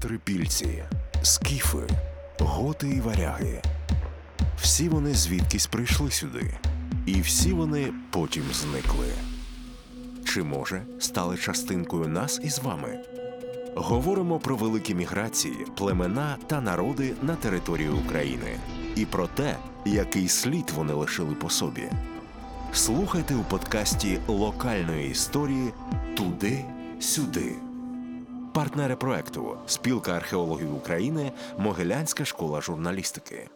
трипільці, скіфи, готи і варяги. Всі вони звідкись прийшли сюди. І всі вони потім зникли. Чи, може, стали частинкою нас із вами? Говоримо про великі міграції, племена та народи на території України. І про те, який слід вони лишили по собі. Слухайте у подкасті локальної історії «Туди-сюди». Партнери проекту – Спілка археологів України, Могилянська школа журналістики.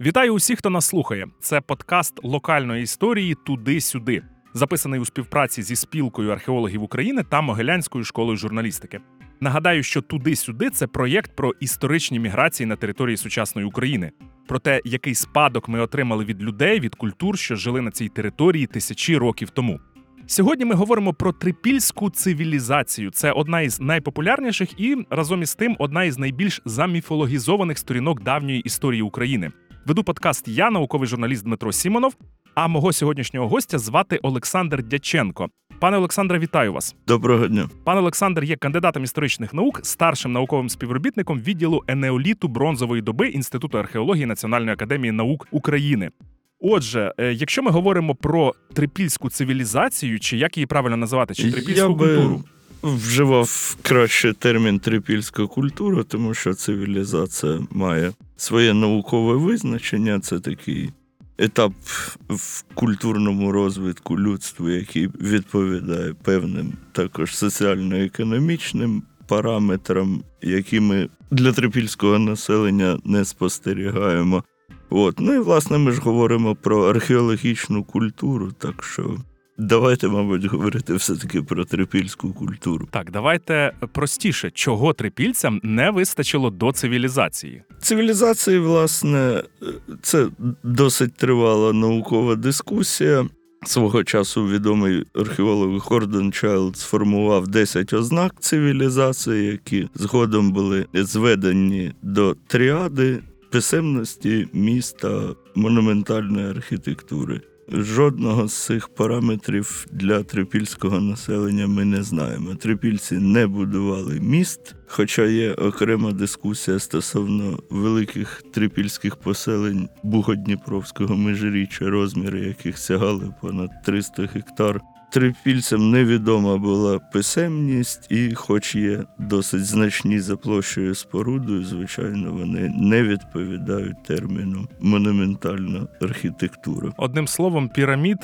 Вітаю усіх, хто нас слухає. Це подкаст локальної історії «Туди-сюди», записаний у співпраці зі Спілкою археологів України та Могилянською школою журналістики. Нагадаю, що «Туди-сюди» – це проєкт про історичні міграції на території сучасної України. Про те, який спадок ми отримали від людей, від культур, що жили на цій території тисячі років тому. Сьогодні ми говоримо про трипільську цивілізацію. Це одна із найпопулярніших і, разом із тим, одна із найбільш заміфологізованих сторінок давньої історії України. Веду подкаст я, науковий журналіст Дмитро Сімонов, а мого сьогоднішнього гостя звати Олександр Дяченко. Пане Олександре, вітаю вас. Доброго дня. Пан Олександр є кандидатом історичних наук, старшим науковим співробітником відділу енеоліту бронзової доби Інституту археології Національної академії наук України. Отже, якщо ми говоримо про трипільську цивілізацію, чи як її правильно називати, чи трипільську культуру? Я би вживав краще термін «трипільська культура», тому що цивілізація має своє наукове визначення, це такий етап в культурному розвитку людства, який відповідає певним також соціально-економічним параметрам, які ми для трипільського населення не спостерігаємо. Ну і, власне, ми ж говоримо про археологічну культуру, так що давайте, мабуть, говорити все-таки про трипільську культуру. Так, давайте простіше. Чого трипільцям не вистачило до цивілізації? Цивілізації, власне, це досить тривала наукова дискусія. Свого часу відомий археолог Гордон Чайлд сформував 10 ознак цивілізації, які згодом були зведені до тріади писемності, міста, монументальної архітектури. Жодного з цих параметрів для трипільського населення ми не знаємо. Трипільці не будували міст, хоча є окрема дискусія стосовно великих трипільських поселень Буго-Дніпровського межиріччя, розміри яких сягали понад 300 гектар. Трипільцям невідома була писемність і, хоч є досить значні за площею спорудою, звичайно, вони не відповідають терміну монументальна архітектура. Одним словом, пірамід,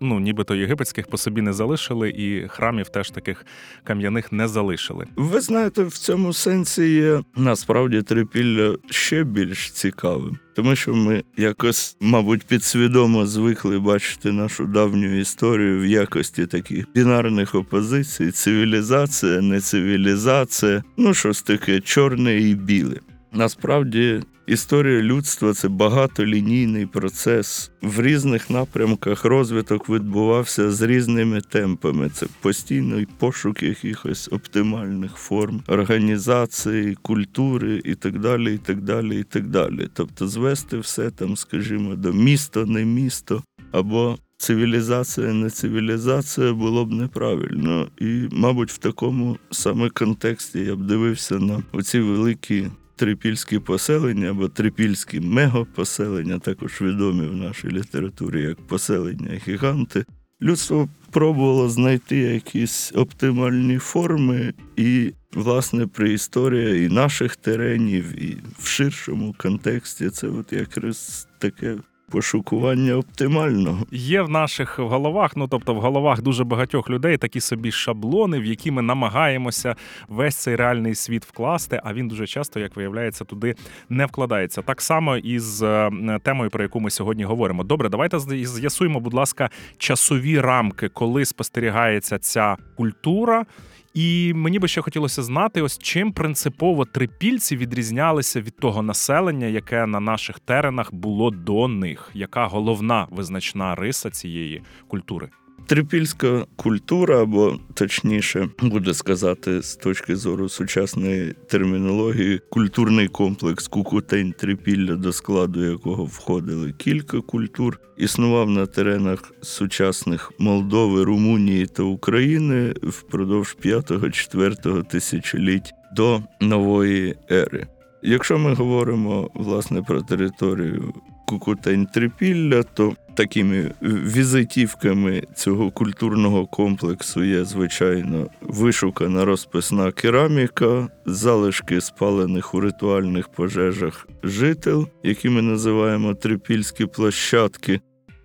нібито єгипетських по собі не залишили, і храмів теж таких кам'яних не залишили. Ви знаєте, в цьому сенсі є насправді Трипілля ще більш цікавим. Тому що ми якось, мабуть, підсвідомо звикли бачити нашу давню історію в якості таких бінарних опозицій: цивілізація, нецивілізація, щось таке чорне і біле. Насправді, історія людства – це багатолінійний процес. В різних напрямках розвиток відбувався з різними темпами. Це постійний пошук якихось оптимальних форм організації, культури і так далі, і так далі, і так далі. Тобто звести все там, скажімо, до місто, не місто, або цивілізація, не цивілізація було б неправильно. І, мабуть, в такому саме контексті я б дивився на оці великі трипільські поселення або трипільські мегапоселення, також відомі в нашій літературі як поселення-гіганти. Людство пробувало знайти якісь оптимальні форми і, власне, приісторія і наших теренів, і в ширшому контексті це якраз таке пошукування оптимального. Є в наших головах, в головах дуже багатьох людей такі собі шаблони, в які ми намагаємося весь цей реальний світ вкласти, а він дуже часто, як виявляється, туди не вкладається. Так само і з темою, про яку ми сьогодні говоримо. Добре, давайте з'ясуємо, будь ласка, часові рамки, коли спостерігається ця культура. І мені би ще хотілося знати, чим принципово трипільці відрізнялися від того населення, яке на наших теренах було до них. Яка головна визначна риса цієї культури? Трипільська культура, або точніше, буде сказати з точки зору сучасної термінології, культурний комплекс Кукутень-Трипілля, до складу якого входили кілька культур, існував на теренах сучасних Молдови, Румунії та України впродовж 5-4 тисячоліть до нової ери. Якщо ми говоримо, власне, про територію Кукутень-Трипілля, то такими візитівками цього культурного комплексу є, звичайно, вишукана розписна кераміка, залишки спалених у ритуальних пожежах жител, які ми називаємо трипільські площадки.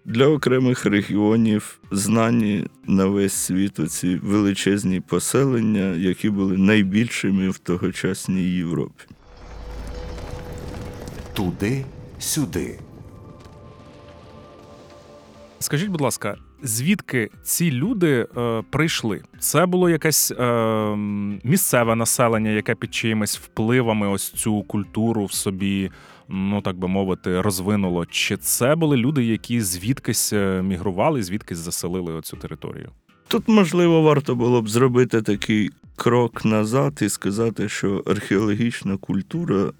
Для окремих регіонів знані на весь світ оці величезні поселення, які були найбільшими в тогочасній Європі. Туди-сюди. Скажіть, будь ласка, звідки ці люди прийшли? Це було якесь місцеве населення, яке під чиїмись впливами ось цю культуру в собі, ну так би мовити, розвинуло? Чи це були люди, які звідкись мігрували, звідкись заселили оцю територію? Тут, можливо, варто було б зробити такий крок назад і сказати, що археологічна культура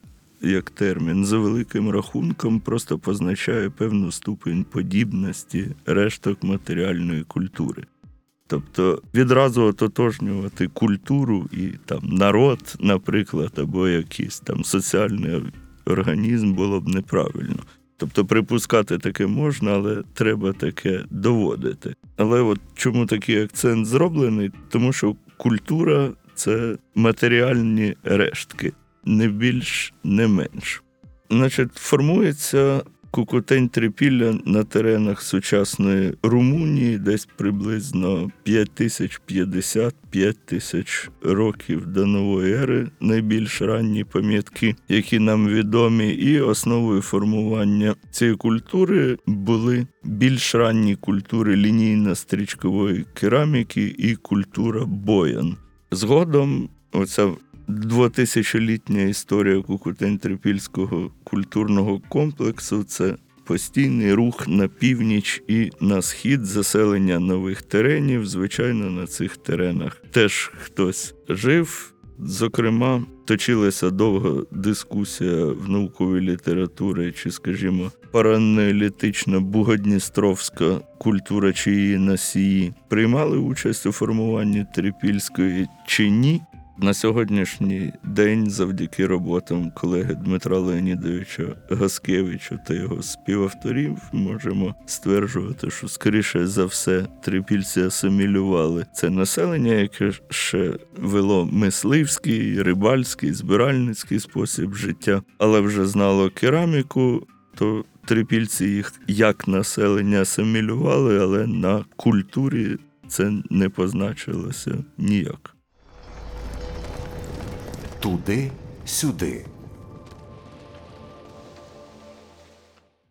як термін, за великим рахунком, просто позначає певну ступінь подібності решток матеріальної культури. Тобто відразу ототожнювати культуру і там народ, наприклад, або якийсь там соціальний організм було б неправильно. Тобто припускати таке можна, але треба таке доводити. Але от чому такий акцент зроблений? Тому що культура – це матеріальні рештки. Не більш, не менш. Значить, формується Кукутень-Трипілля на теренах сучасної Румунії десь приблизно 5000-55 тисяч років до нової ери, найбільш ранні пам'ятки, які нам відомі, і основою формування цієї культури були більш ранні культури лінійно-стрічкової кераміки і культура боян. Згодом оця двотисячолітня історія Кукутень-Трипільського культурного комплексу – це постійний рух на північ і на схід, заселення нових теренів. Звичайно, на цих теренах теж хтось жив. Зокрема, точилася довга дискусія в науковій літературі, чи, скажімо, паранеолітична буго-дністровська культура, чи її носії приймали участь у формуванні трипільської чи ні. На сьогоднішній день, завдяки роботам колеги Дмитра Леонідовича Гаскевича та його співавторів, можемо стверджувати, що, скоріше за все, трипільці асимілювали це населення, яке ще вело мисливський, рибальський, збиральницький спосіб життя, але вже знало кераміку, то трипільці їх як населення асимілювали, але на культурі це не позначилося ніяк. Туди-сюди.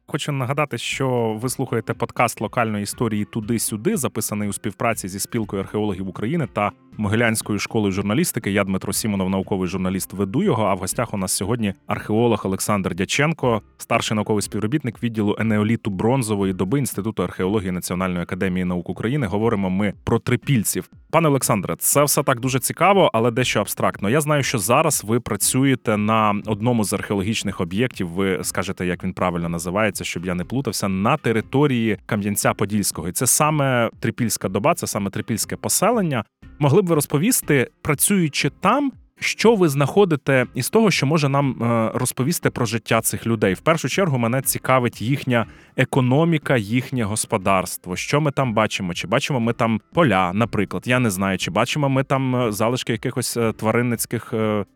Хочу нагадати, що ви слухаєте подкаст локальної історії «Туди-сюди», записаний у співпраці зі Спілкою археологів України та Могилянською школою журналістики. Я, Дмитро Сімонов, науковий журналіст, веду його, а в гостях у нас сьогодні археолог Олександр Дяченко, старший науковий співробітник відділу енеоліту бронзової доби Інституту археології Національної академії наук України. Говоримо ми про трипільців. Пане Олександре, це все так дуже цікаво, але дещо абстрактно. Я знаю, що зараз ви працюєте на одному з археологічних об'єктів, ви скажете, як він правильно називається, щоб я не плутався, на території Кам'янця-Подільського. І це саме трипільська доба, це саме трипільське поселення. Могли б ви розповісти, працюючи там, що ви знаходите із того, що може нам розповісти про життя цих людей? В першу чергу мене цікавить їхня економіка, їхнє господарство. Що ми там бачимо? Чи бачимо ми там поля, наприклад? Я не знаю, чи бачимо ми там залишки якихось тваринницьких,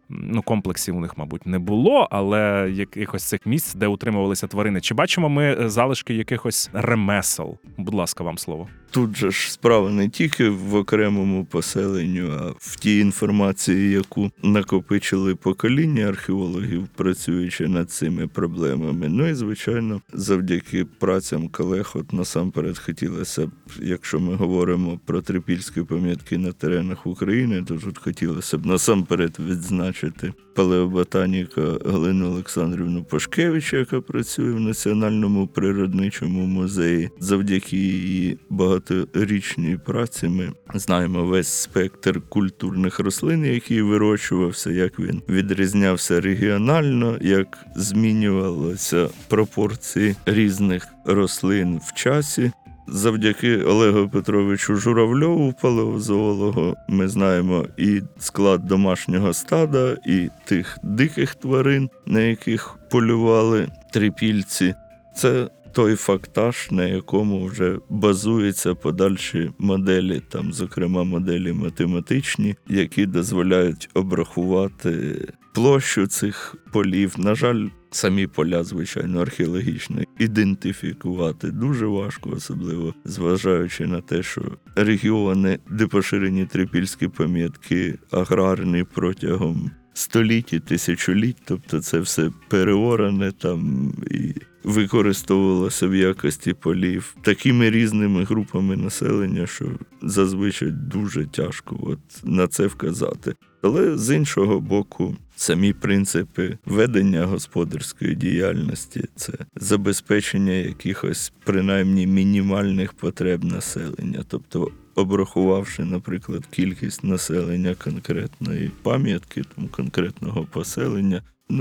ну, комплексів у них, мабуть, не було, але якихось цих місць, де утримувалися тварини. Чи бачимо ми залишки якихось ремесел? Будь ласка, вам слово. Тут же ж справа не тільки в окремому поселенню, а в тій інформації, яку накопичили покоління археологів, працюючи над цими проблемами. Ну і, звичайно, завдяки працям колег, от насамперед хотілося б, якщо ми говоримо про трипільські пам'ятки на теренах України, то тут хотілося б насамперед відзначити відзначити палеоботаніка Галину Олександрівну Пашкевич, яка працює в Національному природничому музеї. Завдяки її багаторічній праці ми знаємо весь спектр культурних рослин, який вирощувався, як він відрізнявся регіонально, як змінювалися пропорції різних рослин в часі. Завдяки Олегу Петровичу Журавльову, палеозоологу, ми знаємо і склад домашнього стада, і тих диких тварин, на яких полювали трипільці. Це той фактаж, на якому вже базуються подальші моделі, там, зокрема, моделі математичні, які дозволяють обрахувати площу цих полів. На жаль, самі поля, звичайно, археологічно ідентифікувати дуже важко, особливо зважаючи на те, що регіони, де поширені трипільські пам'ятки, аграрні протягом століть і тисячоліть, тобто це все переоране там і використовувалося в якості полів такими різними групами населення, що зазвичай дуже тяжко на це вказати. Але, з іншого боку, самі принципи ведення господарської діяльності – це забезпечення якихось, принаймні, мінімальних потреб населення. Тобто, обрахувавши, наприклад, кількість населення конкретної пам'ятки, там, конкретного поселення, і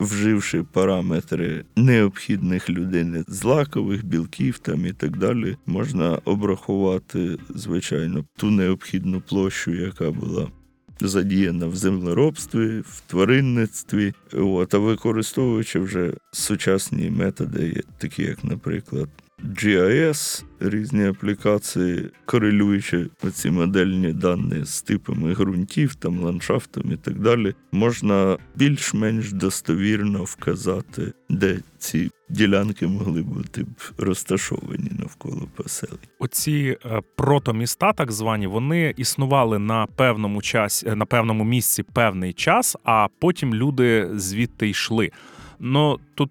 вживши параметри необхідних людини, злакових, білків там і так далі, можна обрахувати, звичайно, ту необхідну площу, яка була задіяна в землеробстві, в тваринництві, а використовуючи вже сучасні методи, такі як, наприклад, GIS, різні аплікації, корелюючи ці модельні дані з типами ґрунтів, там, ландшафтом і так далі, можна більш-менш достовірно вказати, де ці ділянки могли бути розташовані навколо поселень. Оці протоміста, так звані, вони існували на певному місці певний час, а потім люди звідти йшли. Тут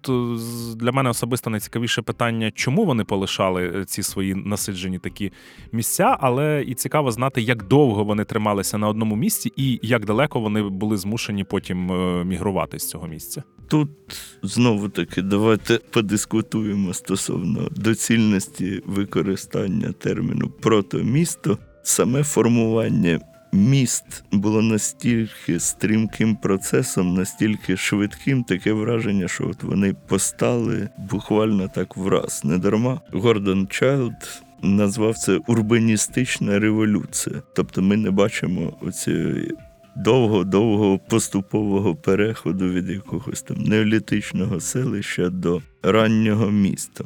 для мене особисто найцікавіше питання, чому вони полишали ці свої насиджені такі місця, але і цікаво знати, як довго вони трималися на одному місці і як далеко вони були змушені потім мігрувати з цього місця. Тут, знову-таки, давайте подискутуємо стосовно доцільності використання терміну «протомісто». Саме формування міст було настільки стрімким процесом, настільки швидким, таке враження, що вони постали буквально так враз. Недарма Гордон Чайлд назвав це урбаністична революція. Тобто ми не бачимо оцієї довго-довго поступового переходу від якогось там неолітичного селища до раннього міста.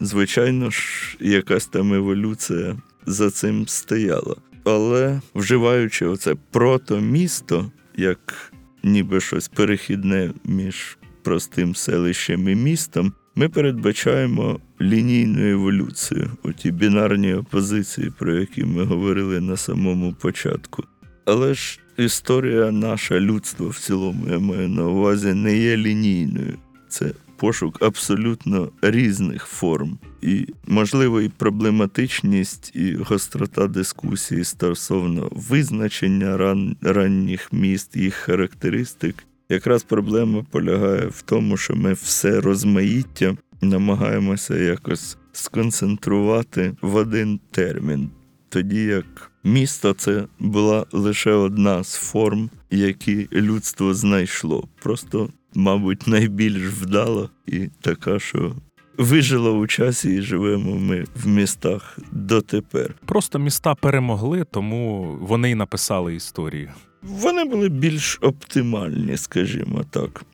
Звичайно ж, якась там еволюція за цим стояла. Але вживаючи оце протомісто, як ніби щось перехідне між простим селищем і містом, ми передбачаємо лінійну еволюцію, оті бінарні опозиції, про які ми говорили на самому початку. Але ж історія наша, людство в цілому, я маю на увазі, не є лінійною. Це пошук абсолютно різних форм. І, можливо, і проблематичність, і гострота дискусії стосовно визначення ранніх міст, їх характеристик. Якраз проблема полягає в тому, що ми все розмаїття намагаємося якось сконцентрувати в один термін. Тоді як місто – це була лише одна з форм, які людство знайшло. Просто, мабуть, найбільш вдала і така, що вижила у часі і живемо ми в містах дотепер. Просто міста перемогли, тому вони й написали історію. Вони були більш оптимальні, скажімо так.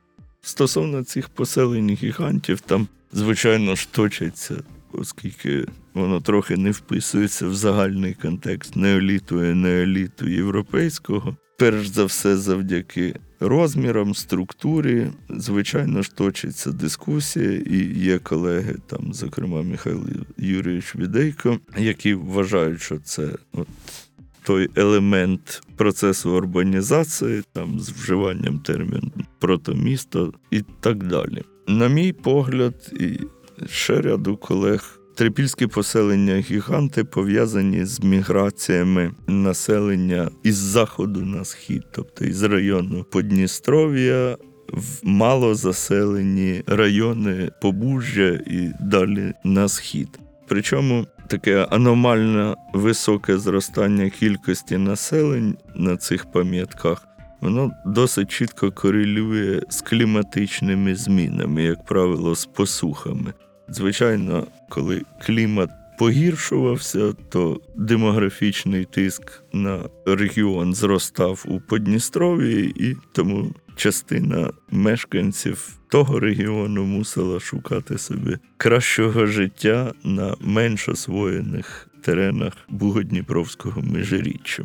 Стосовно цих поселень-гігантів, там, звичайно ж, точаться, оскільки воно трохи не вписується в загальний контекст неоліту і неоліту європейського. Перш за все, завдяки розмірам, структурі, звичайно ж, точиться дискусія, і є колеги, там, зокрема, Михайло Юрійович Відейко, які вважають, що це той елемент процесу урбанізації, там, з вживанням терміну «протомісто» і так далі. На мій погляд, і ще ряду колег, Трипільські поселення-гіганти пов'язані з міграціями населення із заходу на схід, тобто із району Подністров'я, в малозаселені райони Побужжя і далі на схід. Причому таке аномально високе зростання кількості населень на цих пам'ятках, воно досить чітко корелює з кліматичними змінами, як правило, з посухами. Звичайно, коли клімат погіршувався, то демографічний тиск на регіон зростав у Подністров'ї, і тому частина мешканців того регіону мусила шукати собі кращого життя на менш освоєних теренах Буго-Дніпровського межиріччя.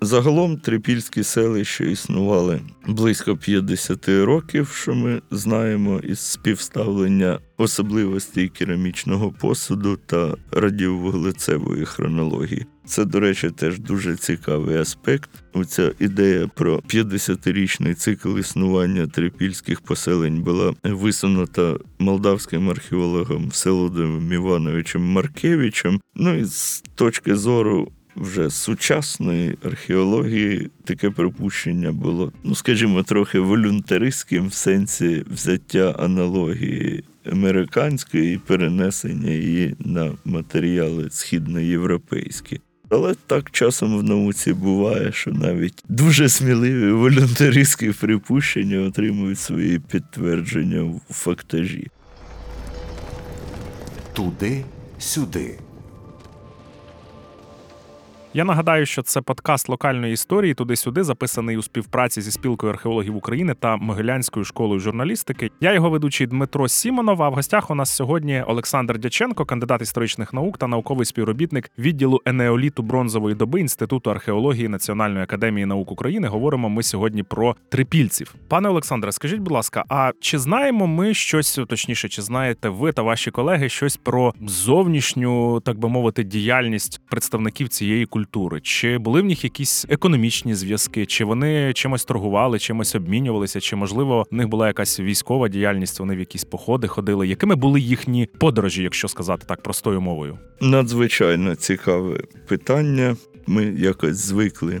Загалом трипільські селища існували близько 50 років, що ми знаємо із співставлення особливостей керамічного посуду та радіовуглецевої хронології. Це, до речі, теж дуже цікавий аспект. Оця ідея про 50-річний цикл існування трипільських поселень була висунута молдавським археологом Всеволодом Івановичем Маркевичем. Ну і з точки зору вже сучасної археології таке припущення було, скажімо, трохи волюнтаристським в сенсі взяття аналогії американської і перенесення її на матеріали східноєвропейські. Але так часом в науці буває, що навіть дуже сміливі волюнтаристські припущення отримують свої підтвердження в фактажі. Туди-сюди. Я нагадаю, що це подкаст локальної історії «Туди-сюди», записаний у співпраці зі Спілкою археологів України та Могилянською школою журналістики. Я його ведучий Дмитро Сімонов, а в гостях у нас сьогодні Олександр Дяченко, кандидат історичних наук та науковий співробітник відділу енеоліту бронзової доби Інституту археології Національної академії наук України. Говоримо ми сьогодні про трипільців. Пане Олександре, скажіть, будь ласка, а чи знаємо ми щось, точніше, чи знаєте ви та ваші колеги щось про зовнішню, так би мовити, діяльність представників цієї культури? Чи були в них якісь економічні зв'язки? Чи вони чимось торгували, чимось обмінювалися? Чи, можливо, в них була якась військова діяльність, вони в якісь походи ходили? Якими були їхні подорожі, якщо сказати так простою мовою? Надзвичайно цікаве питання. Ми якось звикли,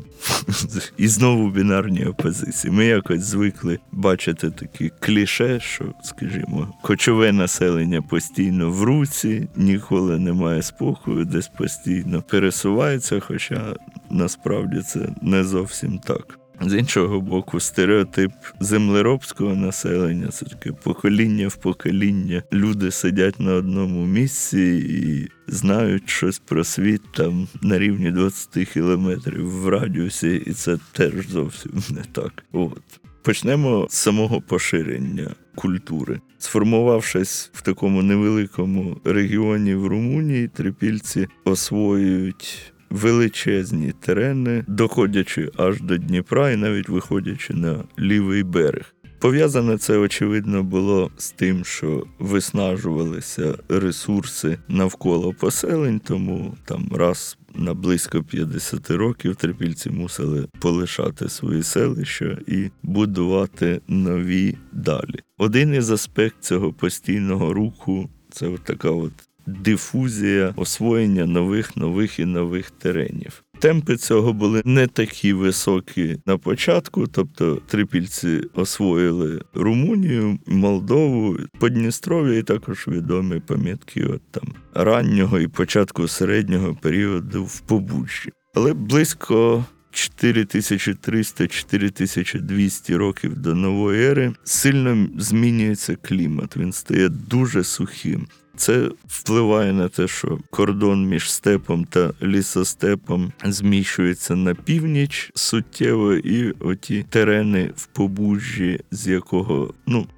і знову бінарні опозиції, ми якось звикли бачити такі кліше, що, скажімо, кочове населення постійно в руці, ніколи немає спокою, десь постійно пересувається, хоча насправді це не зовсім так. З іншого боку, стереотип землеробського населення – це таке покоління в покоління. Люди сидять на одному місці і знають щось про світ там на рівні 20 кілометрів в радіусі, і це теж зовсім не так. Почнемо з самого поширення культури. Сформувавшись в такому невеликому регіоні в Румунії, трипільці освоюють величезні терени, доходячи аж до Дніпра і навіть виходячи на лівий берег. Пов'язане це, очевидно, було з тим, що виснажувалися ресурси навколо поселень, тому там раз на близько 50 років трипільці мусили полишати свої селища і будувати нові далі. Один із аспектів цього постійного руху – це така дифузія, освоєння нових теренів. Темпи цього були не такі високі на початку, тобто трипільці освоїли Румунію, Молдову, Подністров'я і також відомі пам'ятки раннього і початку середнього періоду в Побужжі. Але близько 4300-4200 років до нової ери сильно змінюється клімат, він стає дуже сухим. Це впливає на те, що кордон між степом та лісостепом зміщується на північ суттєво, і оті терени в Побужжі, з якого,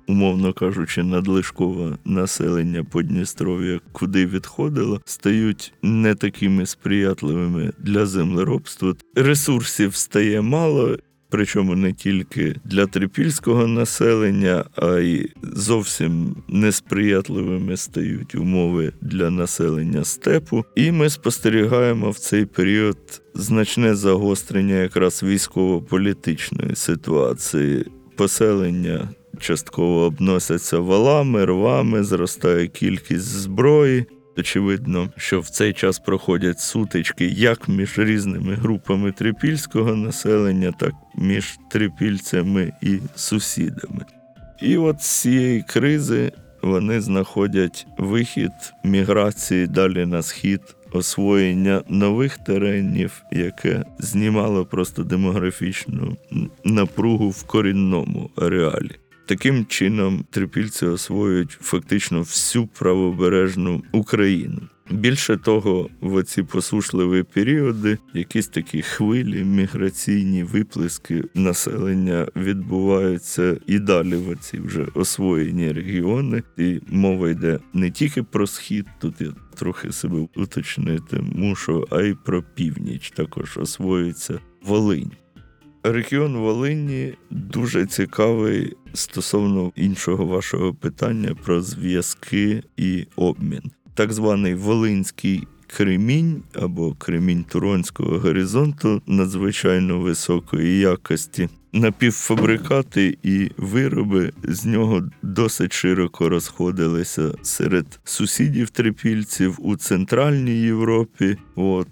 умовно кажучи, надлишкове населення Подністров'я куди відходило, стають не такими сприятливими для землеробства. Ресурсів стає мало. Причому не тільки для трипільського населення, а й зовсім несприятливими стають умови для населення степу. І ми спостерігаємо в цей період значне загострення якраз військово-політичної ситуації. Поселення частково обносяться валами, рвами, зростає кількість зброї. Очевидно, що в цей час проходять сутички як між різними групами трипільського населення, так і між трипільцями і сусідами. І от з цієї кризи вони знаходять вихід міграції далі на схід, освоєння нових теренів, яке знімало просто демографічну напругу в корінному ареалі. Таким чином трипільці освоюють фактично всю правобережну Україну. Більше того, в оці посушливі періоди якісь такі хвилі, міграційні виплески населення відбуваються і далі в оці вже освоєні регіони. І мова йде не тільки про схід, тут я трохи себе уточнити мушу, а й про північ також освоюється Волинь. Регіон Волині дуже цікавий стосовно іншого вашого питання про зв'язки і обмін. Так званий Волинський кремінь або кремінь Туронського горизонту надзвичайно високої якості. Напівфабрикати і вироби з нього досить широко розходилися серед сусідів-трипільців у Центральній Європі. От,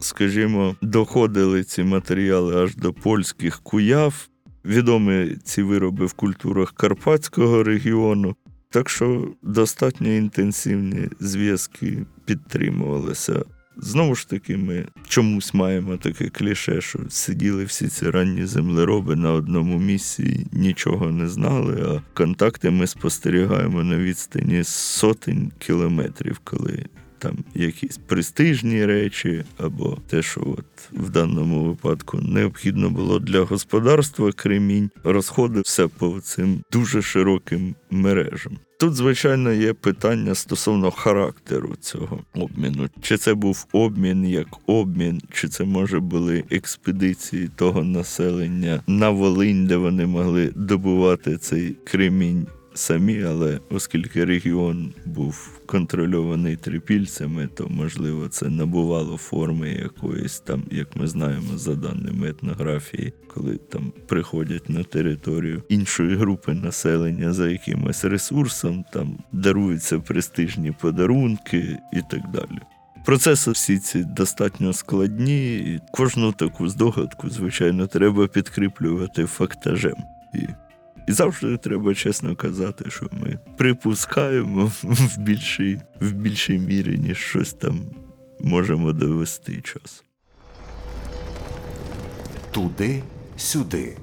скажімо, доходили ці матеріали аж до польських Куяв. Відомі ці вироби в культурах Карпатського регіону. Так що достатньо інтенсивні зв'язки підтримувалися. Знову ж таки, ми чомусь маємо таке кліше, що сиділи всі ці ранні землероби на одному місці, нічого не знали, а контакти ми спостерігаємо на відстані сотень кілометрів, коли там якісь престижні речі або те, що от в даному випадку необхідно було для господарства кремінь, розходився по цим дуже широким мережам. Тут, звичайно, є питання стосовно характеру цього обміну. Чи це був обмін як обмін, чи це, може, були експедиції того населення на Волинь, де вони могли добувати цей кремінь самі, але оскільки регіон був контрольований трипільцями, то, можливо, це набувало форми якоїсь там, як ми знаємо, за даними етнографії, коли там приходять на територію іншої групи населення за якимось ресурсом, там даруються престижні подарунки і так далі. Процеси всі ці достатньо складні, і кожну таку здогадку, звичайно, треба підкріплювати фактажем. І завжди треба чесно казати, що ми припускаємо в більшій мірі, ніж щось там можемо довести час. Туди-сюди.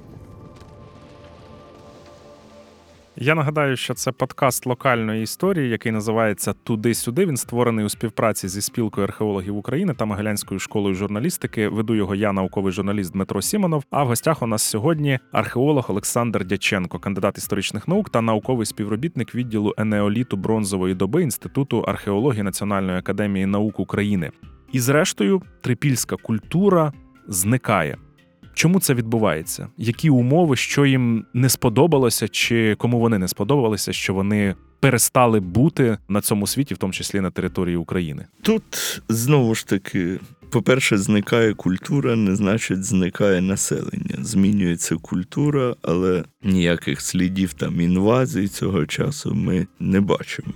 Я нагадаю, що це подкаст локальної історії, який називається «Туди-сюди». Він створений у співпраці зі Спілкою археологів України та Могилянською школою журналістики. Веду його я, науковий журналіст Дмитро Сімонов. А в гостях у нас сьогодні археолог Олександр Дяченко, кандидат історичних наук та науковий співробітник відділу енеоліту бронзової доби Інституту археології Національної академії наук України. І зрештою, трипільська культура зникає. Чому це відбувається? Які умови, що їм не сподобалося, чи кому вони не сподобалися, що вони перестали бути на цьому світі, в тому числі на території України? Тут, знову ж таки, по-перше, зникає культура, не значить зникає населення. Змінюється культура, але ніяких слідів там інвазій цього часу ми не бачимо.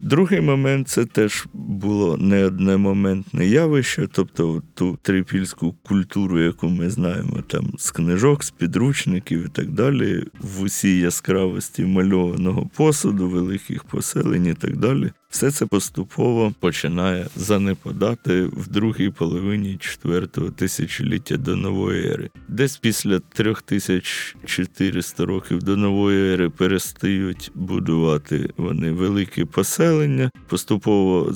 Другий момент – це теж було не одномоментне явище, тобто ту трипільську культуру, яку ми знаємо там з книжок, з підручників і так далі, в усій яскравості мальованого посуду, великих поселень і так далі. Все це поступово починає занепадати в другій половині 4-го тисячоліття до нової ери. Десь після 3400 років до нової ери перестають будувати вони великі поселення, поступово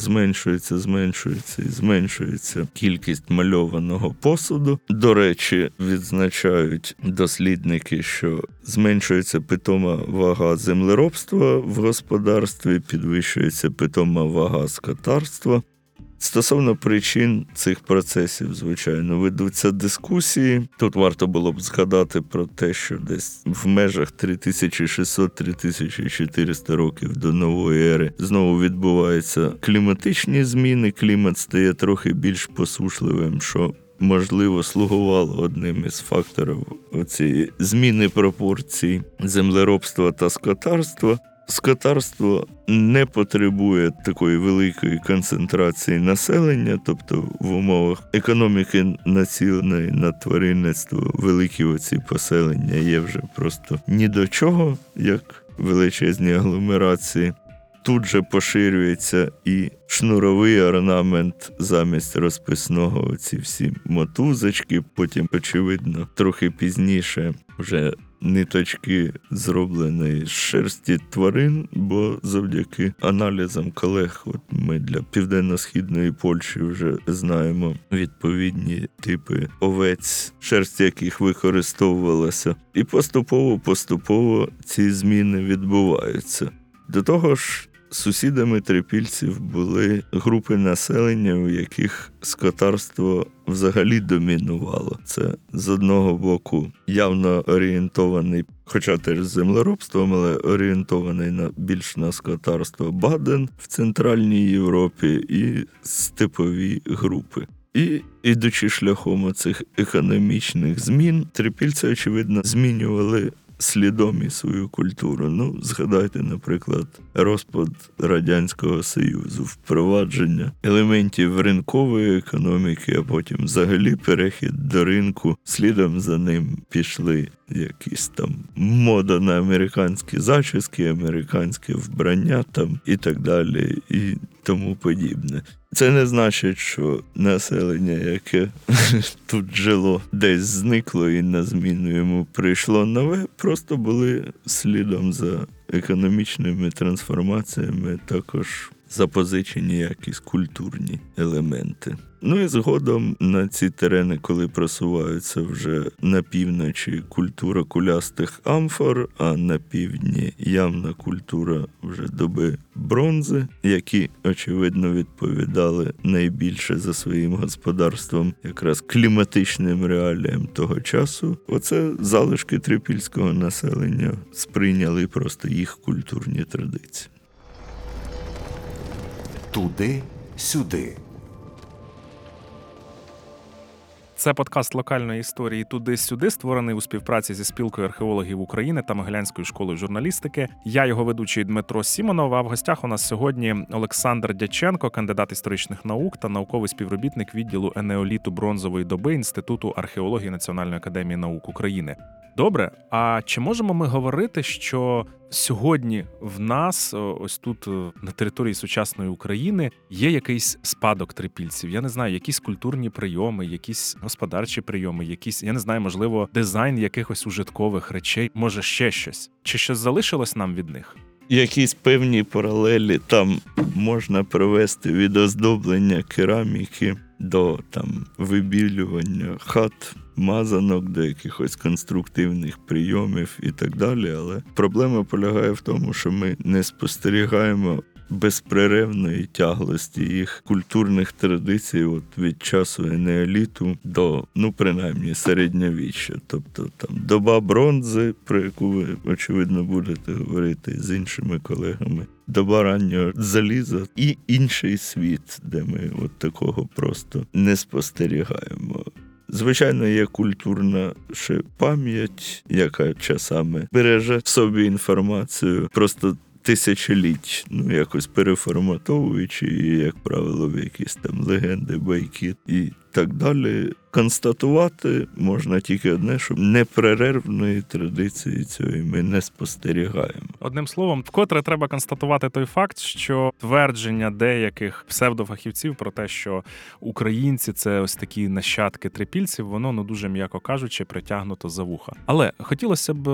зменшується кількість мальованого посуду. До речі, відзначають дослідники, що зменшується питома вага землеробства в господарстві, підвищується питома вага скотарства. Стосовно причин цих процесів, звичайно, ведуться дискусії. Тут варто було б згадати про те, що десь в межах 3600-3400 років до нової ери знову відбуваються кліматичні зміни, клімат стає трохи більш посушливим, що, можливо, слугувало одним із факторів оцієї зміни пропорцій землеробства та скотарства. Скотарство не потребує такої великої концентрації населення, тобто в умовах економіки, націленої на тваринництво, великі оці поселення є вже просто ні до чого, як величезні агломерації. Тут же поширюється і шнуровий орнамент замість розписного, оці всі мотузочки, потім, очевидно, трохи пізніше вже ниточки зроблені з шерсті тварин, бо завдяки аналізам колег, от ми для Південно-Східної Польщі вже знаємо відповідні типи овець, шерсть яких використовувалася. І поступово ці зміни відбуваються. До того ж, сусідами трипільців були групи населення, у яких скотарство взагалі домінувало. Це, з одного боку, явно орієнтований, хоча теж з землеробством, але орієнтований більш на скотарство Баден в Центральній Європі і степові групи. І, ідучи шляхом оцих економічних змін, трипільці, очевидно, змінювали слідомі свою культуру. Згадайте, наприклад, розпад Радянського Союзу, впровадження елементів ринкової економіки, а потім взагалі перехід до ринку. Слідом за ним пішли якісь там мода на американські зачіски, американське вбрання там і так далі, і тому подібне. Це не значить, що населення, яке тут жило, десь зникло і на зміну йому прийшло нове, просто були слідом за економічними трансформаціями також запозичені якісь культурні елементи. І згодом на ці терени, коли просуваються вже на півночі культура кулястих амфор, а на півдні явна культура вже доби бронзи, які, очевидно, відповідали найбільше за своїм господарством якраз кліматичним реаліям того часу. Оце залишки трипільського населення сприйняли просто їх культурні традиції. Туди-сюди. Це подкаст локальної історії «Туди-сюди», створений у співпраці зі Спілкою археологів України та Могилянською школою журналістики. Я його ведучий Дмитро Сімонов, а в гостях у нас сьогодні Олександр Дяченко, кандидат історичних наук та науковий співробітник відділу енеоліту бронзової доби Інституту археології Національної академії наук України. Добре, а чи можемо ми говорити, що сьогодні в нас, ось тут, на території сучасної України, є якийсь спадок трипільців? Я не знаю, якісь культурні прийоми, якісь господарчі прийоми, якісь, я не знаю, можливо, дизайн якихось ужиткових речей, може ще щось? Чи щось залишилось нам від них? Якісь певні паралелі там можна провести від оздоблення кераміки до вибілювання хат, мазанок, до якихось конструктивних прийомів і так далі. Але проблема полягає в тому, що ми не спостерігаємо безперервної тяглості їх культурних традицій від часу енеоліту до, принаймні, середньовіччя. Тобто доба бронзи, про яку ви, очевидно, будете говорити з іншими колегами, доба раннього заліза і інший світ, де ми такого просто не спостерігаємо. Звичайно, є культурна ще пам'ять, яка часами береже в собі інформацію просто тисячоліть, якось переформатовуючи її, як правило, в якісь легенди, байки і так далі. Констатувати можна тільки одне, що непрервної традиції цієї ми не спостерігаємо. Одним словом, вкотре треба констатувати той факт, що твердження деяких псевдофахівців про те, що українці – це ось такі нащадки трипільців, воно, дуже м'яко кажучи, притягнуто за вуха. Але хотілося б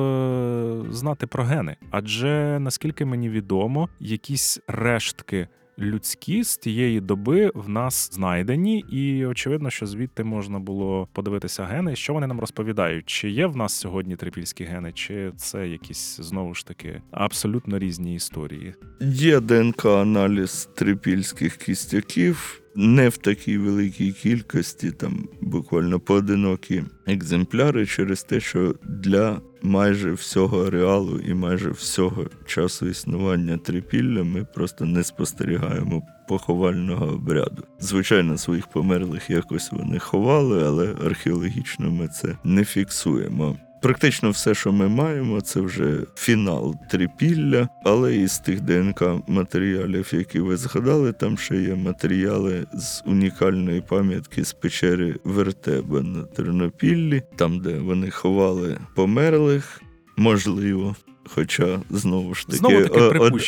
знати про гени, адже, наскільки мені відомо, якісь рештки людські з тієї доби в нас знайдені, і очевидно, що звідти можна було подивитися гени. Що вони нам розповідають? Чи є в нас сьогодні трипільські гени, чи це якісь, знову ж таки, абсолютно різні історії? Є ДНК-аналіз трипільських кістяків, не в такій великій кількості, буквально поодинокі екземпляри, через те, що для майже всього ареалу і майже всього часу існування Трипілля ми просто не спостерігаємо поховального обряду. Звичайно, своїх померлих якось вони ховали, але археологічно ми це не фіксуємо. Практично все, що ми маємо, це вже фінал Трипілля, але із тих ДНК-матеріалів, які ви згадали, там ще є матеріали з унікальної пам'ятки з печери Вертеба на Тернопіллі, там, де вони ховали померлих, можливо. Хоча, знову ж таки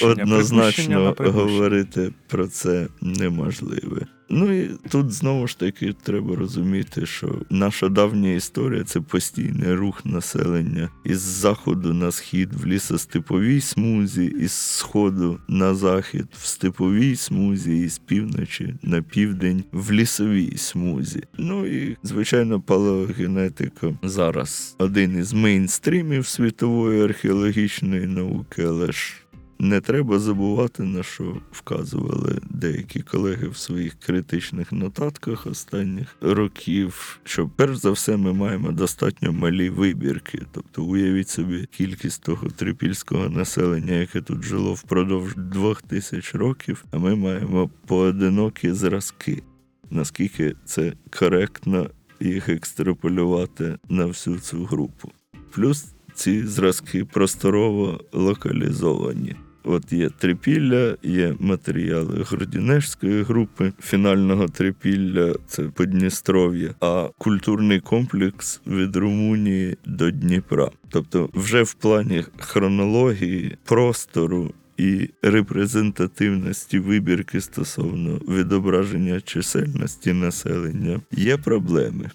однозначно говорити про це неможливо. Ну і тут, знову ж таки, треба розуміти, що наша давня історія – це постійний рух населення із заходу на схід в лісостеповій смузі, із сходу на захід в степовій смузі, із півночі на південь в лісовій смузі. Ну і, звичайно, палеогенетика зараз один із мейнстрімів світової археологічної науки, але ж не треба забувати, на що вказували деякі колеги в своїх критичних нотатках останніх років, що перш за все ми маємо достатньо малі вибірки. Тобто уявіть собі кількість того трипільського населення, яке тут жило впродовж 2000 років, а ми маємо поодинокі зразки. Наскільки це коректно їх екстраполювати на всю цю групу. Плюс ці зразки просторово локалізовані. От є Трипілля, є матеріали Гординежської групи, фінального Трипілля – це Подністров'я, а культурний комплекс від Румунії до Дніпра. Тобто вже в плані хронології, простору і репрезентативності вибірки стосовно відображення чисельності населення є проблеми.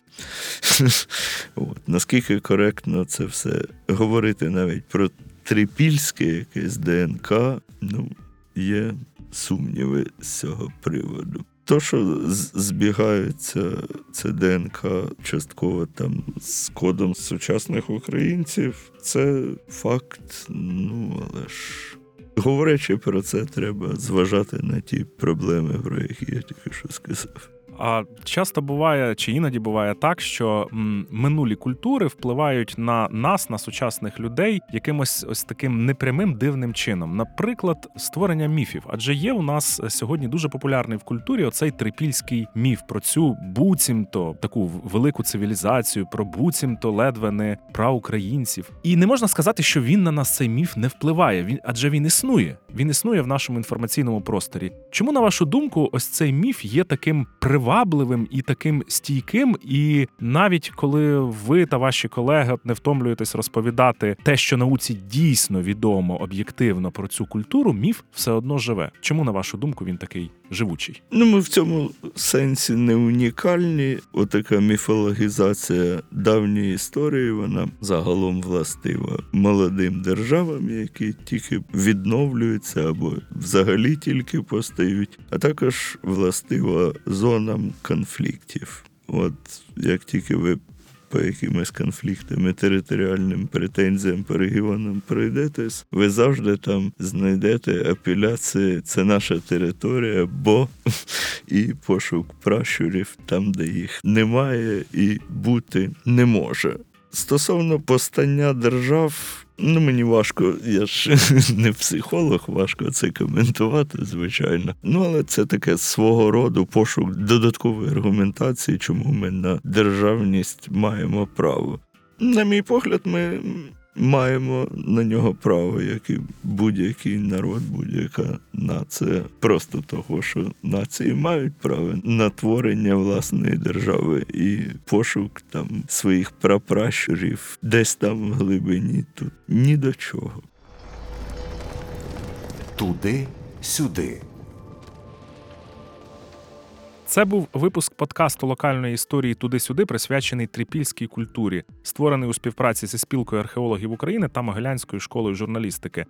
От, наскільки коректно це все говорити навіть про трипільське якесь ДНК, є сумніви з цього приводу. То, що збігається це ДНК частково там з кодом сучасних українців, це факт, але ж... Говорячи про це, треба зважати на ті проблеми, про які я тільки що сказав. А часто буває, чи іноді буває так, що минулі культури впливають на нас, на сучасних людей, якимось ось таким непрямим дивним чином. Наприклад, створення міфів. Адже є у нас сьогодні дуже популярний в культурі оцей трипільський міф про цю буцімто таку велику цивілізацію, про буцімто ледве не праукраїнців. І не можна сказати, що він на нас, цей міф, не впливає, адже він існує. Він існує в нашому інформаційному просторі. Чому, на вашу думку, ось цей міф є таким привабливим і таким стійким, і навіть коли ви та ваші колеги не втомлюєтесь розповідати те, що науці дійсно відомо об'єктивно про цю культуру, міф все одно живе. Чому, на вашу думку, він такий живучий? Ми в цьому сенсі не унікальні. Отака міфологізація давньої історії, вона загалом властива молодим державам, які тільки відновлюються або взагалі тільки постають, а також властива зонам конфліктів. От як тільки ви по якимось конфліктам і територіальним претензіям по регіонам пройдетесь, ви завжди там знайдете апеляції «це наша територія», бо і пошук пращурів там, де їх немає і бути не може. Стосовно постання держав, мені важко, я ж не психолог, важко це коментувати, звичайно. Але це таке свого роду пошук додаткової аргументації, чому ми на державність маємо право. На мій погляд, ми маємо на нього право, як і будь-який народ, будь-яка нація. Просто того, що нації мають право на творення власної держави і пошук там своїх прапращурів десь там в глибині тут ні до чого. Туди-сюди. Це був випуск подкасту локальної історії «Туди-сюди», присвячений трипільській культурі, створений у співпраці зі Спілкою археологів України та Могилянською школою журналістики.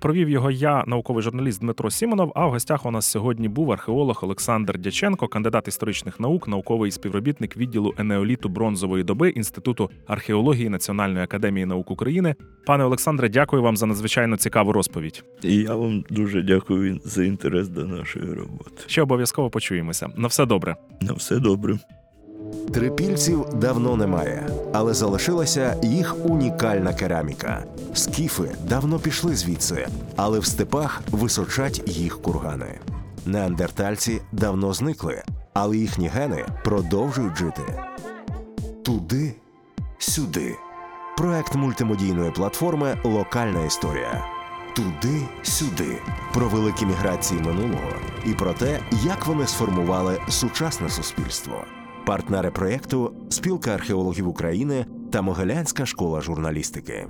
Провів його я, науковий журналіст Дмитро Сімонов, а в гостях у нас сьогодні був археолог Олександр Дяченко, кандидат історичних наук, науковий співробітник відділу енеоліту бронзової доби Інституту археології Національної академії наук України. Пане Олександре, дякую вам за надзвичайно цікаву розповідь. І я вам дуже дякую за інтерес до нашої роботи. Ще обов'язково почуємося. На все добре. На все добре. Трипільців давно немає, але залишилася їх унікальна кераміка. Скіфи давно пішли звідси, але в степах височать їх кургани. Неандертальці давно зникли, але їхні гени продовжують жити. Туди-сюди. Проект мультимедійної платформи «Локальна історія». Туди-сюди. Про великі міграції минулого і про те, як вони сформували сучасне суспільство. Партнери проєкту – Спілка археологів України та Могилянська школа журналістики.